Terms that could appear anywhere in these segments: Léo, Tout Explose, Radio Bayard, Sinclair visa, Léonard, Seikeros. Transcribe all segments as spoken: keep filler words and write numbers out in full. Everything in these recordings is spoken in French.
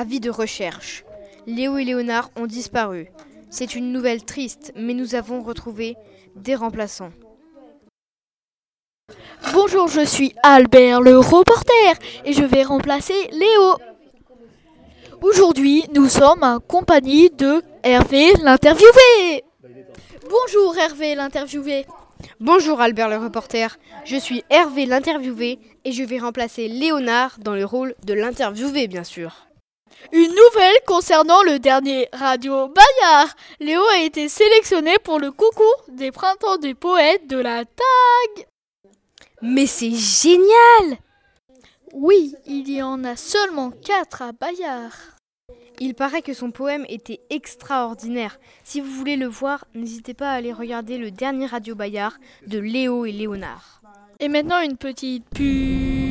Avis de recherche. Léo et Léonard ont disparu. C'est une nouvelle triste, mais nous avons retrouvé des remplaçants. Bonjour, je suis Albert le reporter et je vais remplacer Léo. Aujourd'hui, nous sommes en compagnie de Hervé l'interviewé. Bonjour Hervé l'interviewé. Bonjour Albert le reporter, je suis Hervé l'interviewé et je vais remplacer Léonard dans le rôle de l'interviewé bien sûr. Une nouvelle concernant le dernier Radio Bayard. Léo a été sélectionné pour le concours des printemps des poètes de la T A G. Mais c'est génial! Oui, il y en a seulement quatre à Bayard. Il paraît que son poème était extraordinaire. Si vous voulez le voir, n'hésitez pas à aller regarder le dernier Radio Bayard de Léo et Léonard. Et maintenant une petite pub.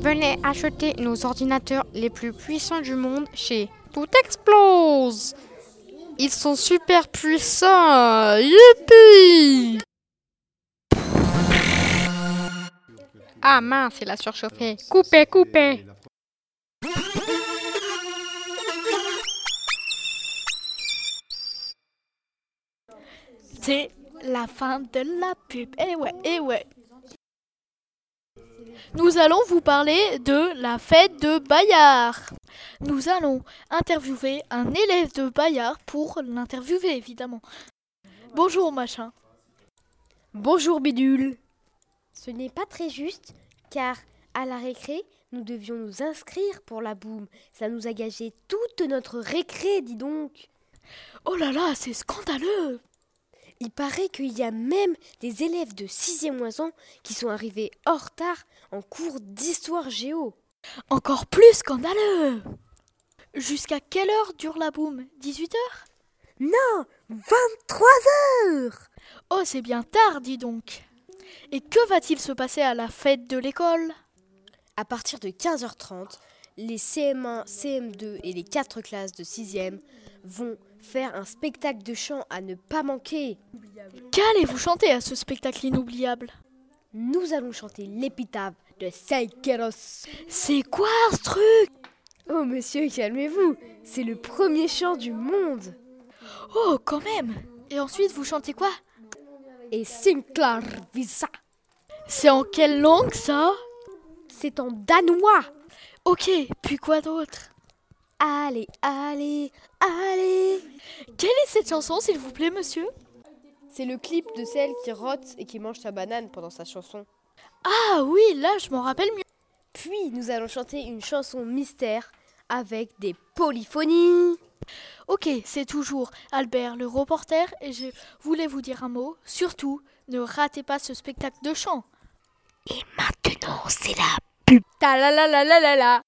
Venez acheter nos ordinateurs les plus puissants du monde chez Tout Explose. Ils sont super puissants. Youpi! Ah mince, il a surchauffé. Coupez, coupez. C'est la fin de la pub. Eh ouais, eh ouais. Nous allons vous parler de la fête de Bayard. Nous allons interviewer un élève de Bayard pour l'interviewer, évidemment. Bonjour, machin. Bonjour, bidule. Ce n'est pas très juste, car à la récré, nous devions nous inscrire pour la boum. Ça nous a gâché toute notre récré, dis donc. Oh là là, c'est scandaleux. Il paraît qu'il y a même des élèves de sixième moins un qui sont arrivés en retard en cours d'histoire géo. Encore plus scandaleux. Jusqu'à quelle heure dure la boum ? dix-huit heures ? Non, vingt-trois heures. Oh, c'est bien tard, dis donc. Et que va-t-il se passer à la fête de l'école ? À partir de quinze heures trente, les C M un, C M deux et les quatre classes de sixième vont faire un spectacle de chant à ne pas manquer. Qu'allez-vous chanter à ce spectacle inoubliable ? Nous allons chanter l'épitaphe de Seikeros. C'est quoi ce truc ? Oh monsieur, calmez-vous, c'est le premier chant du monde. Oh quand même ! Et ensuite vous chantez quoi ? Et Sinclair visa. C'est en quelle langue ça ? C'est en danois. Ok, puis quoi d'autre ? Allez, allez, allez. Quelle est cette chanson, s'il vous plaît, monsieur ? C'est le clip de celle qui rote et qui mange sa banane pendant sa chanson. Ah oui, là, je m'en rappelle mieux. Puis, nous allons chanter une chanson mystère avec des polyphonies. Ok, c'est toujours Albert le reporter et je voulais vous dire un mot. Surtout, ne ratez pas ce spectacle de chant. Et maintenant, c'est la pub. Ta la la la la la la.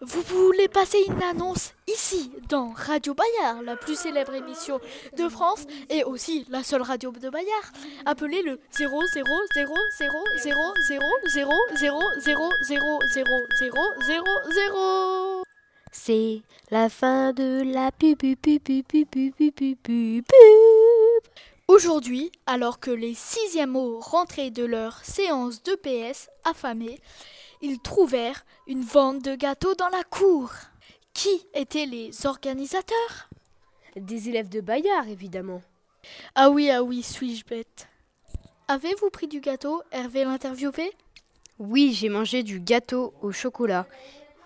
Vous voulez passer une annonce ici, dans Radio Bayard, la plus célèbre émission de France et aussi la seule radio de Bayard. Appelez le zéro zéro zéro zéro zéro zéro zéro zéro zéro zéro zéro zéro zéro zéro. C'est la fin de la pub, pub, pub, pub, pub, pub, pub, pub, pub. Aujourd'hui, alors que les sixièmes O rentraient de leur séance de P S affamés, ils trouvèrent une vente de gâteaux dans la cour. Qui étaient les organisateurs ? Des élèves de Bayard, évidemment. Ah oui, ah oui, suis-je bête. Avez-vous pris du gâteau, Hervé l'interviewé ? Oui, j'ai mangé du gâteau au chocolat.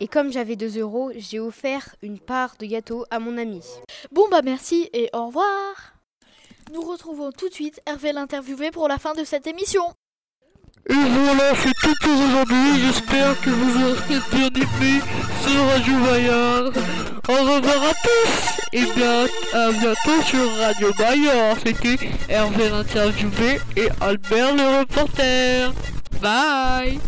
Et comme j'avais deux euros, j'ai offert une part de gâteau à mon ami. Bon bah merci et au revoir. Nous retrouvons tout de suite Hervé l'interviewé pour la fin de cette émission. Et voilà, c'est tout pour aujourd'hui. J'espère que vous aurez bien aimé ce Radio Bayard. Au revoir à tous. Et bien à bientôt sur Radio Bayard. C'était Hervé l'interviewé et Albert le reporter. Bye.